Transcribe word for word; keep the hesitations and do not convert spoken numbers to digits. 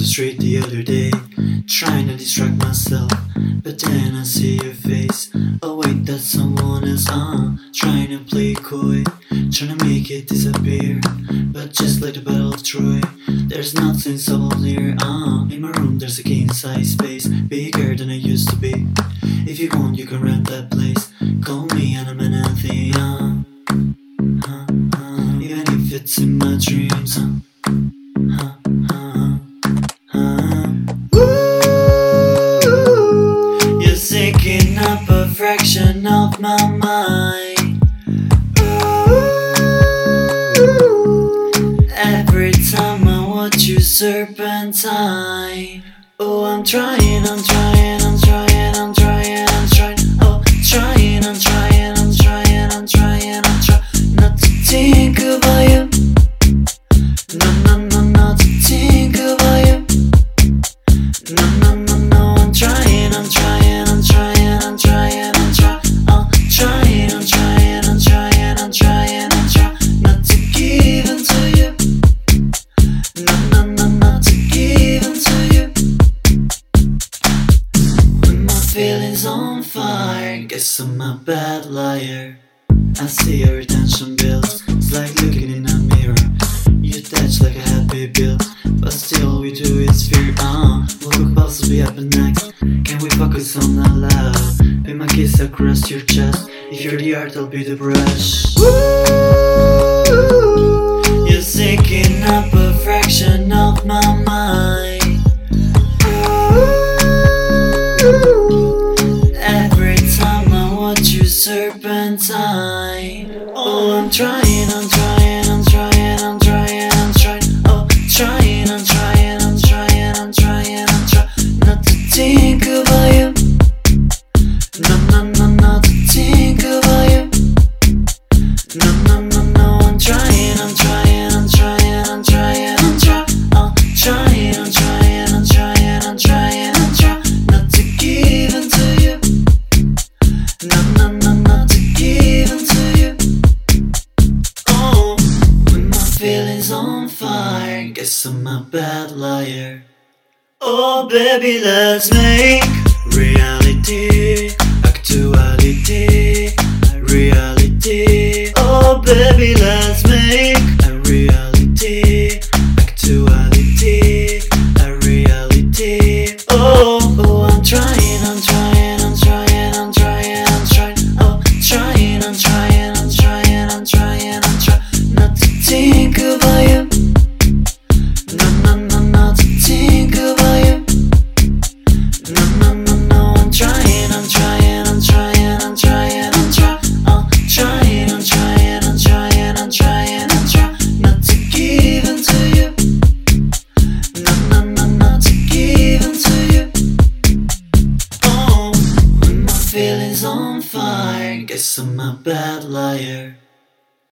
the street the other day, trying to distract myself, but then I see your face. Oh wait, that's someone else, uh, trying to play coy, trying to make it disappear, but just like the Battle of Troy, there's nothing solid here, uh, in my room there's a king-size space, bigger than I used to be. If you want, you can rent that place, call me and I'm an athlete, uh, uh, uh, even if it's in my dreams, uh, uh, uh, uh. Ooh, you're taking up a fraction of my mind. Ooh, every time I watch you serpentine. Oh, I'm trying, I'm trying, I'm trying, I'm trying, I'm trying. Oh, trying, I'm trying, I'm trying, I'm trying, I'm trying not to think about you. No, no, no, not to think about you. No, no, no, no, I'm trying, I'm trying, I'm trying, I'm trying, I'm trying. Oh, trying, I'm trying, I'm trying, I'm trying, I'm trying not to give in to you. No, no, no, not to give in to you. Feelings on fire, guess I'm a bad liar. I see your attention bills, it's like looking in a mirror. You touch like a happy pill, but still we do is fear. Uh, what could possibly happen next? Can we focus on our love? Be my kiss across your chest. If you're the art, I'll be the brush. Ooh, you're taking up a fraction of my mind. Ooh, serpentine. Oh, I'm trying, I'm trying, I'm trying, I'm trying, I'm trying. Oh, trying, I'm trying, I'm trying, I'm trying, I'm trying not to think about you. No, no, no, not to think about you. No, no, no, no, I'm trying, I'm trying, I'm trying, I'm trying, I'm trying. Oh, trying, I'm trying, I'm trying, I'm trying, I'm trying not to give in to you. No, no, no, no. Feelings on fire, guess I'm a bad liar. Oh baby, let's make reality, actuality, reality. Oh baby, let's make a reality, actuality, a reality. Oh, oh, I'm trying, I'm trying, I'm trying, I'm trying, I'm trying. Oh, trying, I'm trying, I'm trying, I'm trying, I'm trying not to think. Feelings on fire, guess I'm a bad liar.